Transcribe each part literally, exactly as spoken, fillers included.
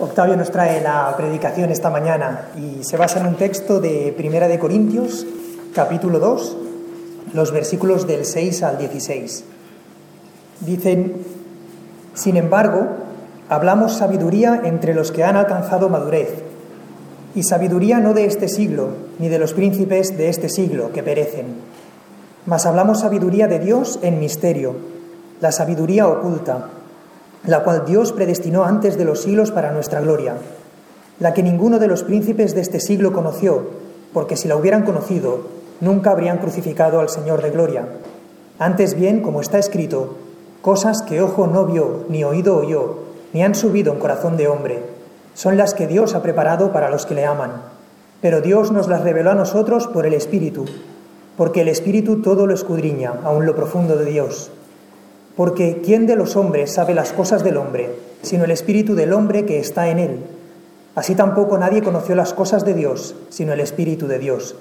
Octavio nos trae la predicación esta mañana y se basa en un texto de Primera de Corintios, capítulo dos, los versículos del seis al dieciséis. Dicen: sin embargo, hablamos sabiduría entre los que han alcanzado madurez, y sabiduría no de este siglo, ni de los príncipes de este siglo que perecen. Mas hablamos sabiduría de Dios en misterio, la sabiduría oculta, la cual Dios predestinó antes de los siglos para nuestra gloria, la que ninguno de los príncipes de este siglo conoció, porque si la hubieran conocido, nunca habrían crucificado al Señor de gloria. Antes bien, como está escrito, cosas que ojo no vio, ni oído oyó, ni han subido en corazón de hombre, son las que Dios ha preparado para los que le aman. Pero Dios nos las reveló a nosotros por el Espíritu, porque el Espíritu todo lo escudriña, aun lo profundo de Dios. Porque ¿quién de los hombres sabe las cosas del hombre, sino el Espíritu del hombre que está en él? Así tampoco nadie conoció las cosas de Dios, sino el Espíritu de Dios.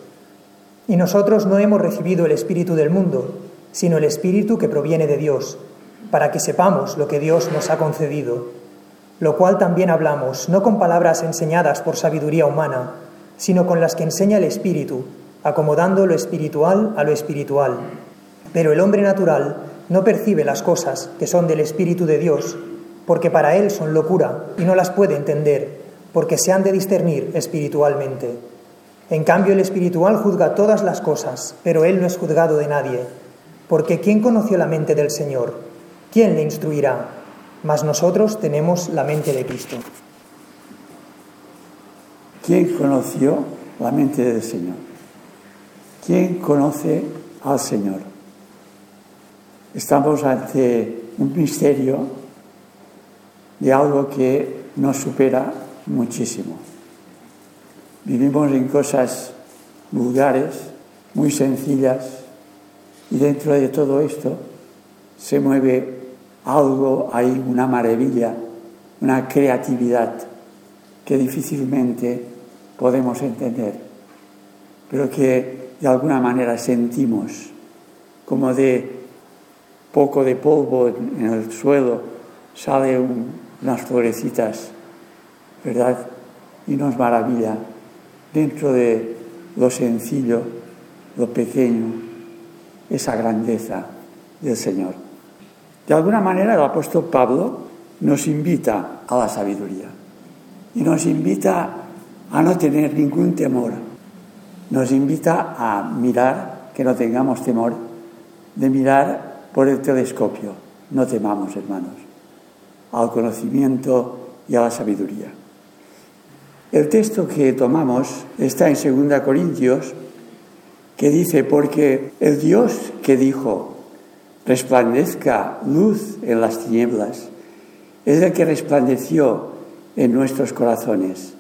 Y nosotros no hemos recibido el Espíritu del mundo, sino el Espíritu que proviene de Dios, para que sepamos lo que Dios nos ha concedido. Lo cual también hablamos, no con palabras enseñadas por sabiduría humana, sino con las que enseña el Espíritu, acomodando lo espiritual a lo espiritual. Pero el hombre natural no percibe las cosas que son del Espíritu de Dios, porque para él son locura y no las puede entender, porque se han de discernir espiritualmente. En cambio, el espiritual juzga todas las cosas, pero él no es juzgado de nadie. Porque ¿quién conoció la mente del Señor? ¿Quién le instruirá? Mas nosotros tenemos la mente de Cristo. ¿Quién conoció la mente del Señor? ¿Quién conoce al Señor? Estamos ante un misterio de algo que nos supera muchísimo. Vivimos en cosas vulgares, muy sencillas, y dentro de todo esto se mueve algo, hay una maravilla, una creatividad que difícilmente podemos entender, pero que de alguna manera sentimos como de poco de polvo en el suelo sale un, unas florecitas, ¿verdad? Y nos maravilla dentro de lo sencillo, lo pequeño, esa grandeza del Señor. De alguna manera el apóstol Pablo nos invita a la sabiduría y nos invita a no tener ningún temor. Nos invita a mirar, que no tengamos temor, de mirar por el telescopio. No temamos, hermanos, al conocimiento y a la sabiduría. El texto que tomamos está en Segunda de Corintios, que dice: porque el Dios que dijo, resplandezca luz en las tinieblas, es el que resplandeció en nuestros corazones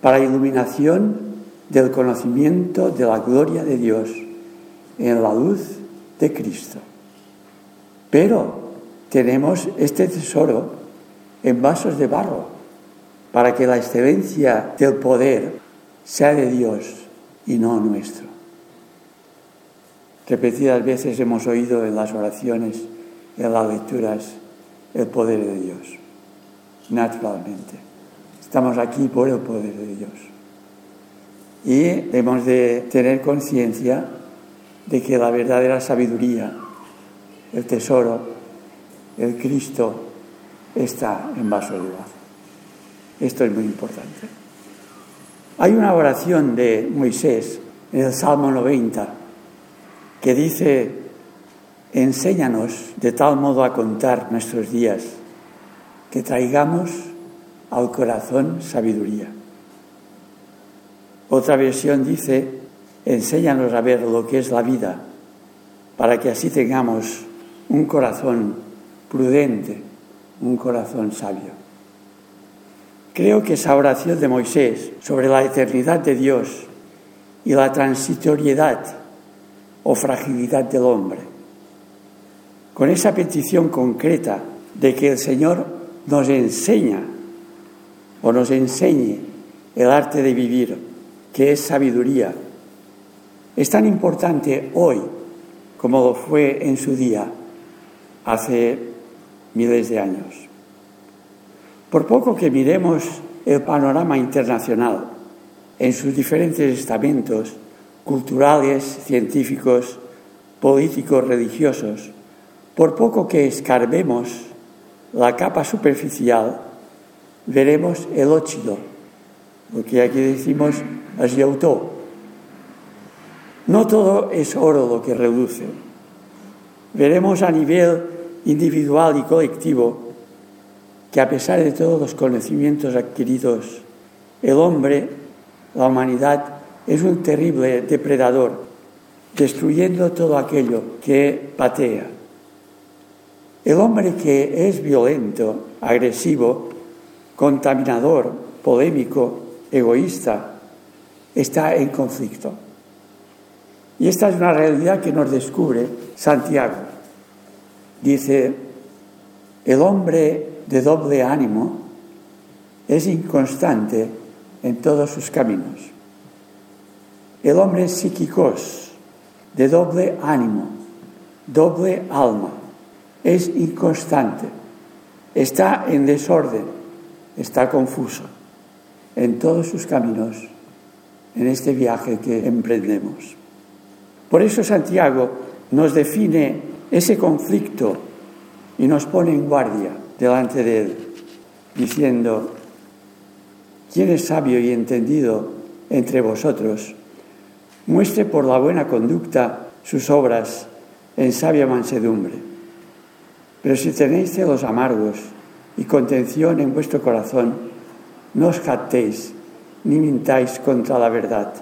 para iluminación del conocimiento de la gloria de Dios en la luz de Cristo. Pero tenemos este tesoro en vasos de barro para que la excelencia del poder sea de Dios y no nuestro. Repetidas veces hemos oído en las oraciones, en las lecturas, el poder de Dios. Naturalmente, estamos aquí por el poder de Dios. Y hemos de tener conciencia de que la verdadera sabiduría, el tesoro, el Cristo, está en vaso de barro. Esto es muy importante. Hay una oración de Moisés en el Salmo noventa que dice: enséñanos de tal modo a contar nuestros días que traigamos al corazón sabiduría. Otra versión dice: enséñanos a ver lo que es la vida, para que así tengamos un corazón prudente, un corazón sabio. Creo que esa oración de Moisés sobre la eternidad de Dios y la transitoriedad o fragilidad del hombre, con esa petición concreta de que el Señor nos enseña o nos enseñe el arte de vivir, que es sabiduría, es tan importante hoy como lo fue en su día, hace miles de años. Por poco que miremos el panorama internacional en sus diferentes estamentos culturales, científicos, políticos, religiosos, por poco que escarbemos la capa superficial, veremos el óxido, lo que aquí decimos asyautó. No todo es oro lo que reluce. Veremos a nivel individual y colectivo que a pesar de todos los conocimientos adquiridos, el hombre, la humanidad, es un terrible depredador, destruyendo todo aquello que patea. El hombre que es violento, agresivo, contaminador, polémico, egoísta, está en conflicto. Y esta es una realidad que nos descubre Santiago. Dice, el hombre de doble ánimo es inconstante en todos sus caminos. El hombre psíquicos, de doble ánimo, doble alma, es inconstante, está en desorden, está confuso en todos sus caminos, en este viaje que emprendemos. Por eso Santiago nos define ese conflicto y nos pone en guardia delante de él, diciendo, ¿quién es sabio y entendido entre vosotros? Muestre por la buena conducta sus obras en sabia mansedumbre. Pero si tenéis celos amargos y contención en vuestro corazón, no os jactéis ni mintáis contra la verdad,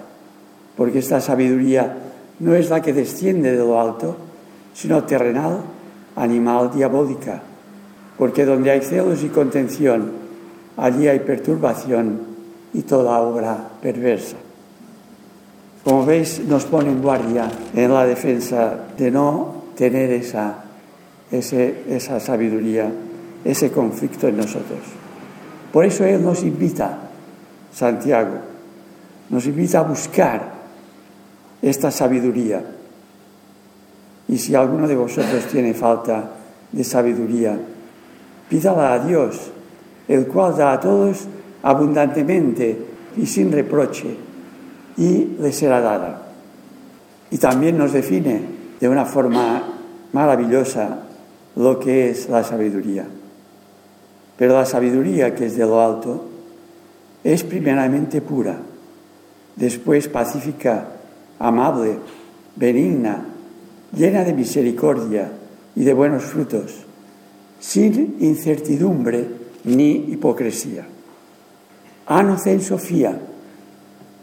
porque esta sabiduría no es la que desciende de lo alto, sino terrenal, animal, diabólica. Porque donde hay celos y contención, allí hay perturbación y toda obra perversa. Como veis, nos pone en guardia en la defensa de no tener esa, ese, esa sabiduría, ese conflicto en nosotros. Por eso él nos invita, Santiago, nos invita a buscar esta sabiduría. Y si alguno de vosotros tiene falta de sabiduría, pídala a Dios, el cual da a todos abundantemente y sin reproche, y le será dada. Y también nos define de una forma maravillosa lo que es la sabiduría. Pero la sabiduría que es de lo alto es primeramente pura, después pacífica, amable, benigna, llena de misericordia y de buenos frutos, sin incertidumbre ni hipocresía. Ánocen Sofía,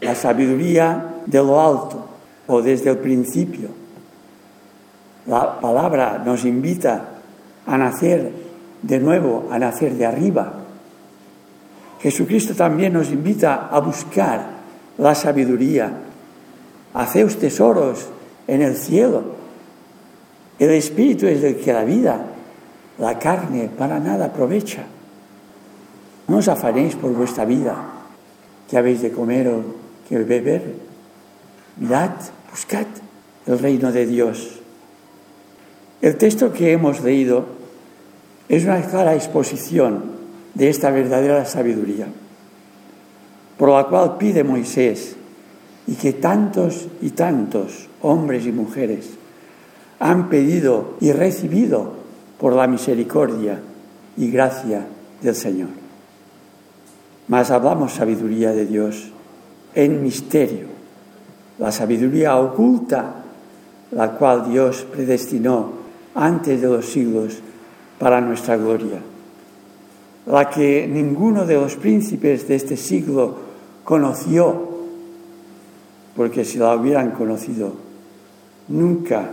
la sabiduría de lo alto o desde el principio. La palabra nos invita a nacer de nuevo, a nacer de arriba. Jesucristo también nos invita a buscar la sabiduría. Haceos tesoros en el cielo. El espíritu es el que da vida. La carne para nada aprovecha. No os afanéis por vuestra vida, que habéis de comer o que beber. Mirad, buscad el reino de Dios. El texto que hemos leído es una clara exposición de esta verdadera sabiduría, por la cual pide Moisés y que tantos y tantos hombres y mujeres han pedido y recibido por la misericordia y gracia del Señor. Mas hablamos sabiduría de Dios en misterio, la sabiduría oculta, la cual Dios predestinó antes de los siglos para nuestra gloria, la que ninguno de los príncipes de este siglo conoció, porque si la hubieran conocido, nunca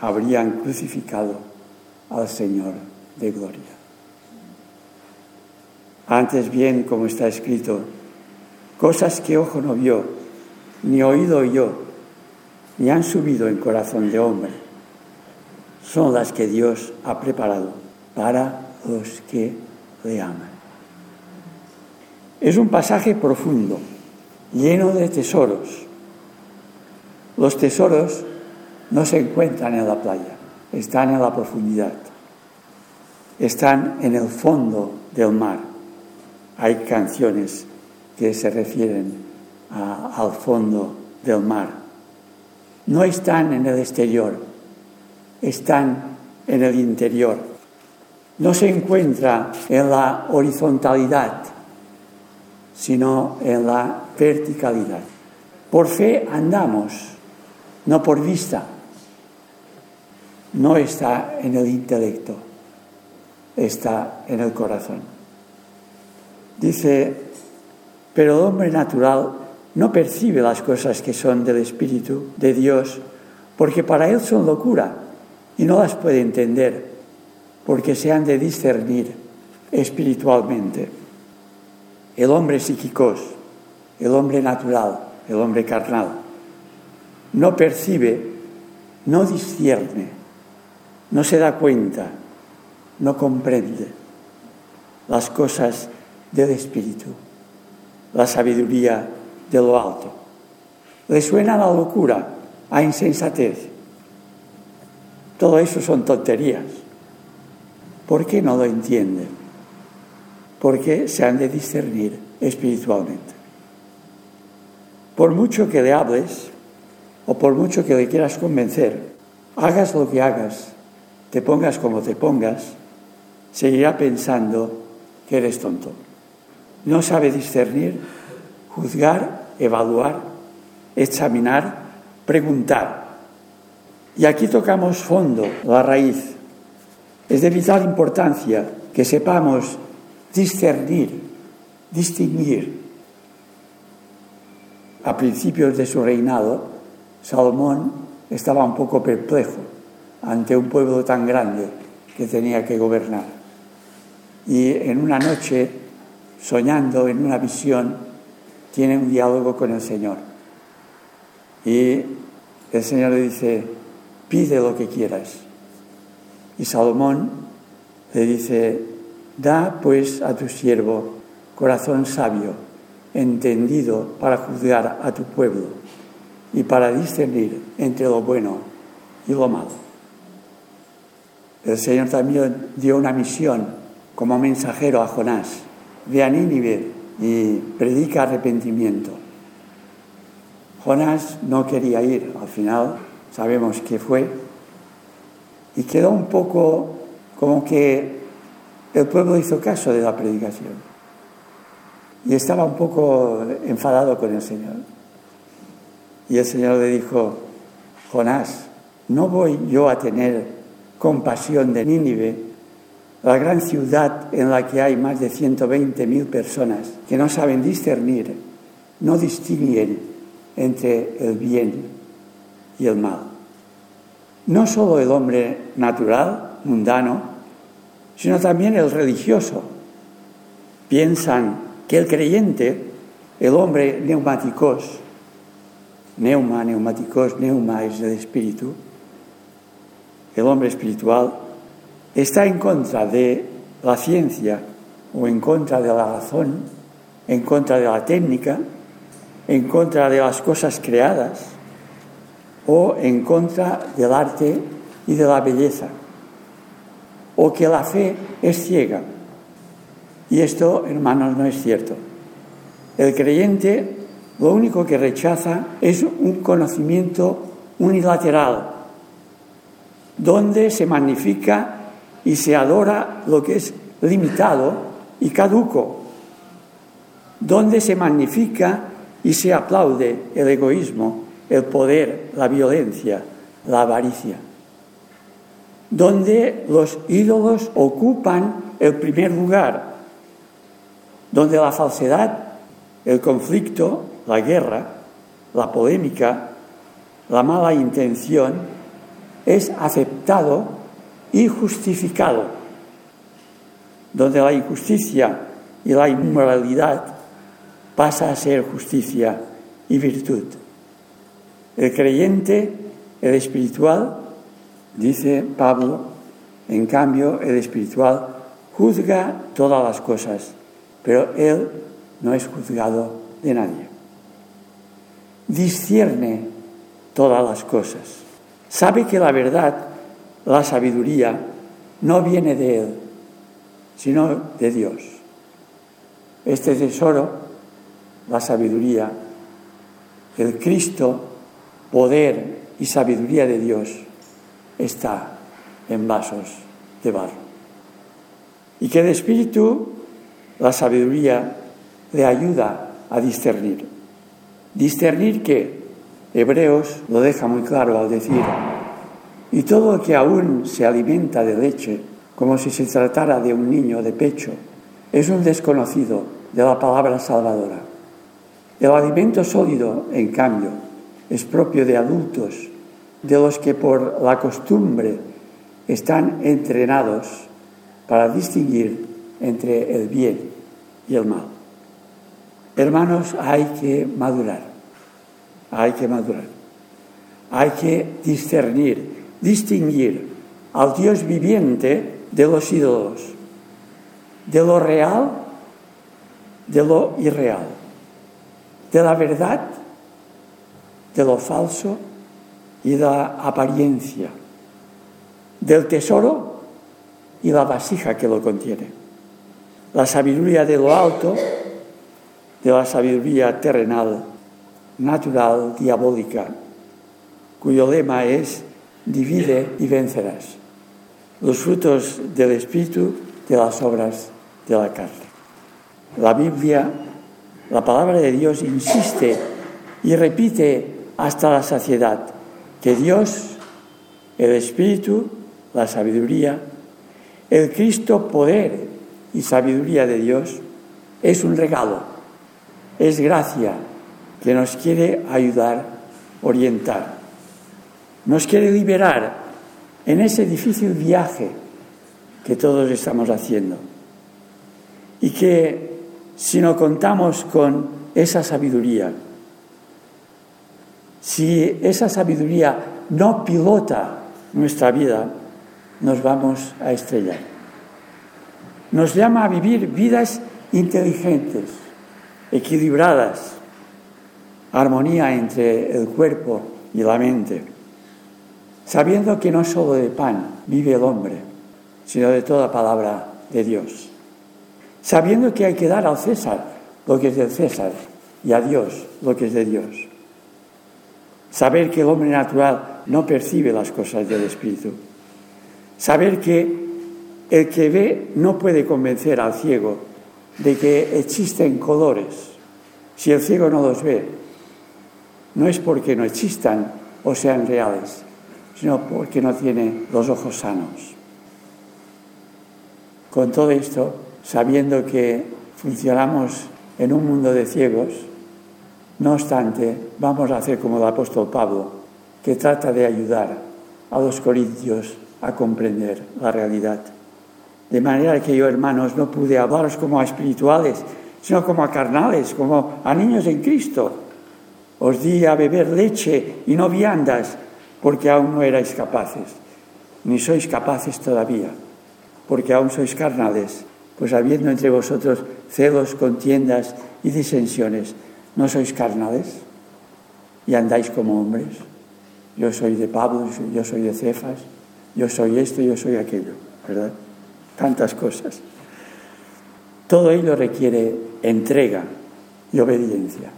habrían crucificado al Señor de gloria. Antes bien, como está escrito, cosas que ojo no vio, ni oído oyó, ni han subido en corazón de hombre, son las que Dios ha preparado para los que le aman. Es un pasaje profundo, lleno de tesoros. Los tesoros no se encuentran en la playa, están en la profundidad, están en el fondo del mar. Hay canciones que se refieren a, al fondo del mar. No están en el exterior, están en el interior. No se encuentra en la horizontalidad, sino en la verticalidad. Por fe andamos, no por vista. No está en el intelecto, está en el corazón. Dice, pero el hombre natural no percibe las cosas que son del Espíritu de Dios, porque para él son locura y no las puede entender, porque se han de discernir espiritualmente. El hombre psíquico, el hombre natural, el hombre carnal, no percibe, no discierne, no se da cuenta, no comprende las cosas del Espíritu, la sabiduría de lo alto. Le suena a la locura, a insensatez. Todo eso son tonterías. ¿Por qué no lo entienden? Porque se han de discernir espiritualmente. Por mucho que le hables o por mucho que le quieras convencer, hagas lo que hagas, te pongas como te pongas, seguirá pensando que eres tonto. No sabe discernir, juzgar, evaluar, examinar, preguntar. Y aquí tocamos fondo, la raíz. Es de vital importancia que sepamos discernir, distinguir. A principios de su reinado, Salomón estaba un poco perplejo ante un pueblo tan grande que tenía que gobernar. Y en una noche, soñando en una visión, tiene un diálogo con el Señor. Y el Señor le dice, pide lo que quieras. Y Salomón le dice, da pues a tu siervo corazón sabio, entendido para juzgar a tu pueblo y para discernir entre lo bueno y lo malo. El Señor también dio una misión como mensajero a Jonás. Ve a Nínive y predica arrepentimiento. Jonás no quería ir, al final sabemos que fue, y quedó un poco como que el pueblo hizo caso de la predicación. Y estaba un poco enfadado con el Señor. Y el Señor le dijo, Jonás, no voy yo a tener compasión de Nínive, la gran ciudad en la que hay más de ciento veinte mil personas que no saben discernir, no distinguen entre el bien y el mal. No solo el hombre natural, mundano, sino también el religioso. Piensan que el creyente, el hombre neumáticos, neuma, neumáticos, neuma es el espíritu, el hombre espiritual está en contra de la ciencia o en contra de la razón, en contra de la técnica, en contra de las cosas creadas o en contra del arte y de la belleza. O que la fe es ciega. Y esto, hermanos, no es cierto. El creyente lo único que rechaza es un conocimiento unilateral, donde se magnifica y se adora lo que es limitado y caduco, donde se magnifica y se aplaude el egoísmo, el poder, la violencia, la avaricia, donde los ídolos ocupan el primer lugar, donde la falsedad, el conflicto, la guerra, la polémica, la mala intención es aceptado y justificado, donde la injusticia y la inmoralidad pasa a ser justicia y virtud. El creyente, el espiritual, dice Pablo, en cambio el espiritual juzga todas las cosas, pero él no es juzgado de nadie. Discierne todas las cosas. Sabe que la verdad, la sabiduría, no viene de él, sino de Dios. Este tesoro la sabiduría, el Cristo, poder y sabiduría de Dios está en vasos de barro. Y que el Espíritu, la sabiduría, le ayuda a discernir. ¿Discernir qué? Hebreos lo deja muy claro al decir: y todo lo que aún se alimenta de leche, como si se tratara de un niño de pecho, es un desconocido de la palabra salvadora. El alimento sólido, en cambio, es propio de adultos, de los que por la costumbre están entrenados para distinguir entre el bien y el mal. Hermanos, hay que madurar, hay que madurar, hay que discernir, distinguir al Dios viviente de los ídolos, de lo real, de lo irreal, de la verdad, de lo falso y de la apariencia, del tesoro y la vasija que lo contiene. La sabiduría de lo alto, de la sabiduría terrenal, natural, diabólica, cuyo lema es: divide y vencerás. Los frutos del Espíritu, de las obras de la carne. La Biblia, la palabra de Dios, insiste y repite hasta la saciedad que Dios, el Espíritu, la sabiduría, el Cristo, poder y sabiduría de Dios, es un regalo, es gracia que nos quiere ayudar, orientar. Nos quiere liberar en ese difícil viaje que todos estamos haciendo. Y que si no contamos con esa sabiduría, si esa sabiduría no pilota nuestra vida, nos vamos a estrellar. Nos llama a vivir vidas inteligentes, equilibradas, armonía entre el cuerpo y la mente, sabiendo que no solo de pan vive el hombre, sino de toda palabra de Dios. Sabiendo que hay que dar al César lo que es del César y a Dios lo que es de Dios. Saber que el hombre natural no percibe las cosas del Espíritu. Saber que el que ve no puede convencer al ciego de que existen colores. Si el ciego no los ve, no es porque no existan o sean reales, sino porque no tiene los ojos sanos. Con todo esto, sabiendo que funcionamos en un mundo de ciegos, no obstante, vamos a hacer como el apóstol Pablo, que trata de ayudar a los corintios a comprender la realidad. De manera que yo, hermanos, no pude hablaros como a espirituales, sino como a carnales, como a niños en Cristo. Os di a beber leche y no viandas, porque aún no erais capaces, ni sois capaces todavía, porque aún sois carnales, pues habiendo entre vosotros celos, contiendas y disensiones, ¿no sois carnales y andáis como hombres? Yo soy de Pablo, yo soy de Cefas, yo soy esto, yo soy aquello, ¿verdad? Tantas cosas. Todo ello requiere entrega y obediencia.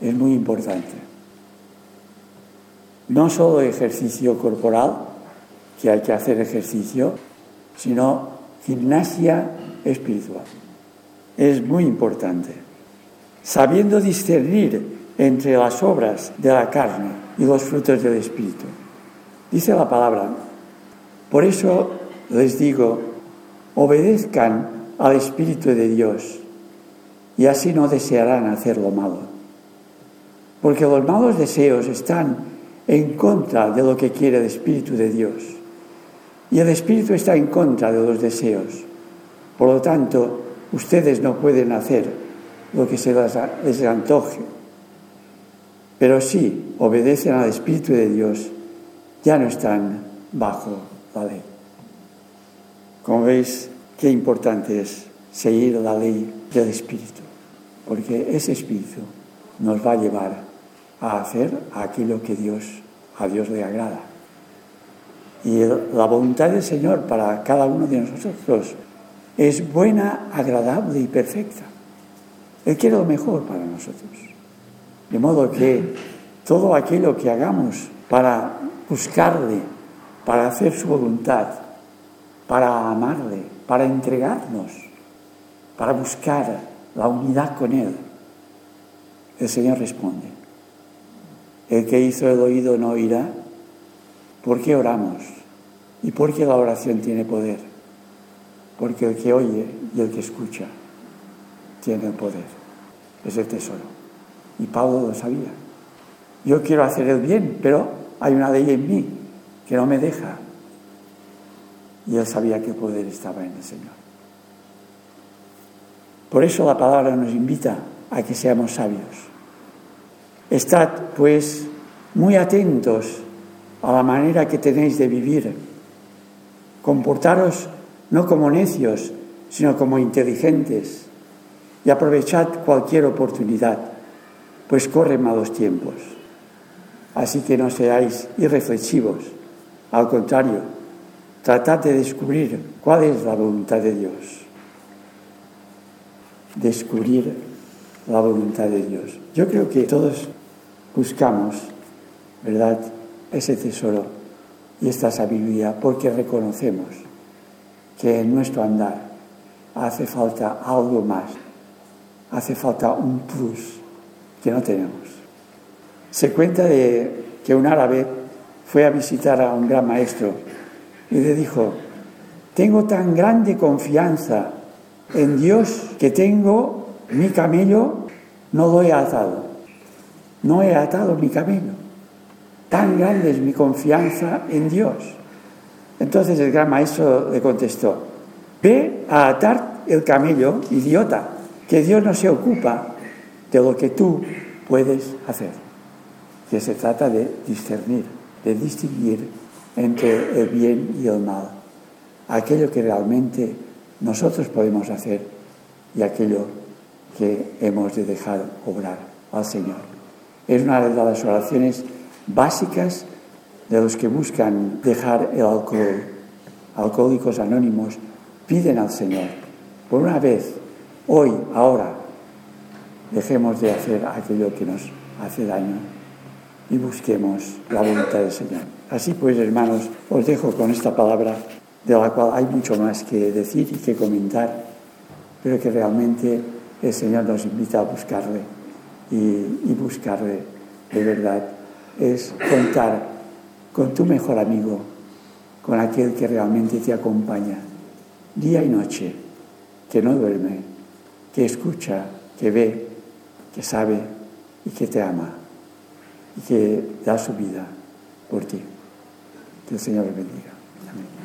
Es muy importante. No solo ejercicio corporal, que hay que hacer ejercicio, sino gimnasia espiritual. Es muy importante. Sabiendo discernir entre las obras de la carne y los frutos del Espíritu. Dice la palabra: por eso les digo, obedezcan al Espíritu de Dios, y así no desearán hacer lo malo. Porque los malos deseos están en contra de lo que quiere el Espíritu de Dios. Y el Espíritu está en contra de los deseos. Por lo tanto, ustedes no pueden hacer lo que se les antoje. Pero si obedecen al Espíritu de Dios, ya no están bajo la ley. Como veis, qué importante es seguir la ley del Espíritu. Porque ese Espíritu nos va a llevar a hacer aquello que Dios, a Dios le agrada. Y la voluntad del Señor para cada uno de nosotros es buena, agradable y perfecta. Él quiere lo mejor para nosotros. De modo que todo aquello que hagamos para buscarle, para hacer su voluntad, para amarle, para entregarnos, para buscar la unidad con Él, el Señor responde. El que hizo el oído no oirá. ¿Por qué oramos? ¿Y por qué la oración tiene poder? Porque el que oye y el que escucha tiene el poder. Es el tesoro. Y Pablo lo sabía. Yo quiero hacer el bien, pero hay una ley en mí que no me deja. Y él sabía que el poder estaba en el Señor. Por eso la palabra nos invita a que seamos sabios. Estad, pues, muy atentos a la manera que tenéis de vivir. Comportaros no como necios, sino como inteligentes, y aprovechad cualquier oportunidad, pues corren malos tiempos. Así que no seáis irreflexivos, al contrario, tratad de descubrir cuál es la voluntad de Dios. Descubrir la voluntad de Dios. Yo creo que todos buscamos, ¿verdad?, ese tesoro y esta sabiduría, porque reconocemos que en nuestro andar hace falta algo más, hace falta un plus que no tenemos. Se cuenta de que un árabe fue a visitar a un gran maestro y le dijo: tengo tan grande confianza en Dios que tengo mi camello, no lo he atado, no he atado mi camello. Tan grande es mi confianza en Dios. Entonces el gran maestro le contestó: ve a atar el camello, idiota, que Dios no se ocupa de lo que tú puedes hacer. Que se trata de discernir, de distinguir entre el bien y el mal, aquello que realmente nosotros podemos hacer y aquello que hemos de dejar obrar al Señor. Es una de las oraciones básicas de los que buscan dejar el alcohol. Alcohólicos Anónimos piden al Señor: por una vez, hoy, ahora, dejemos de hacer aquello que nos hace daño y busquemos la voluntad del Señor. Así pues, hermanos, os dejo con esta palabra, de la cual hay mucho más que decir y que comentar, pero que realmente el Señor nos invita a buscarle y, y buscarle de verdad. Es contar con tu mejor amigo, con aquel que realmente te acompaña día y noche, que no duerme, que escucha, que ve, que sabe y que te ama y que da su vida por ti. Que el Señor te bendiga. Amén.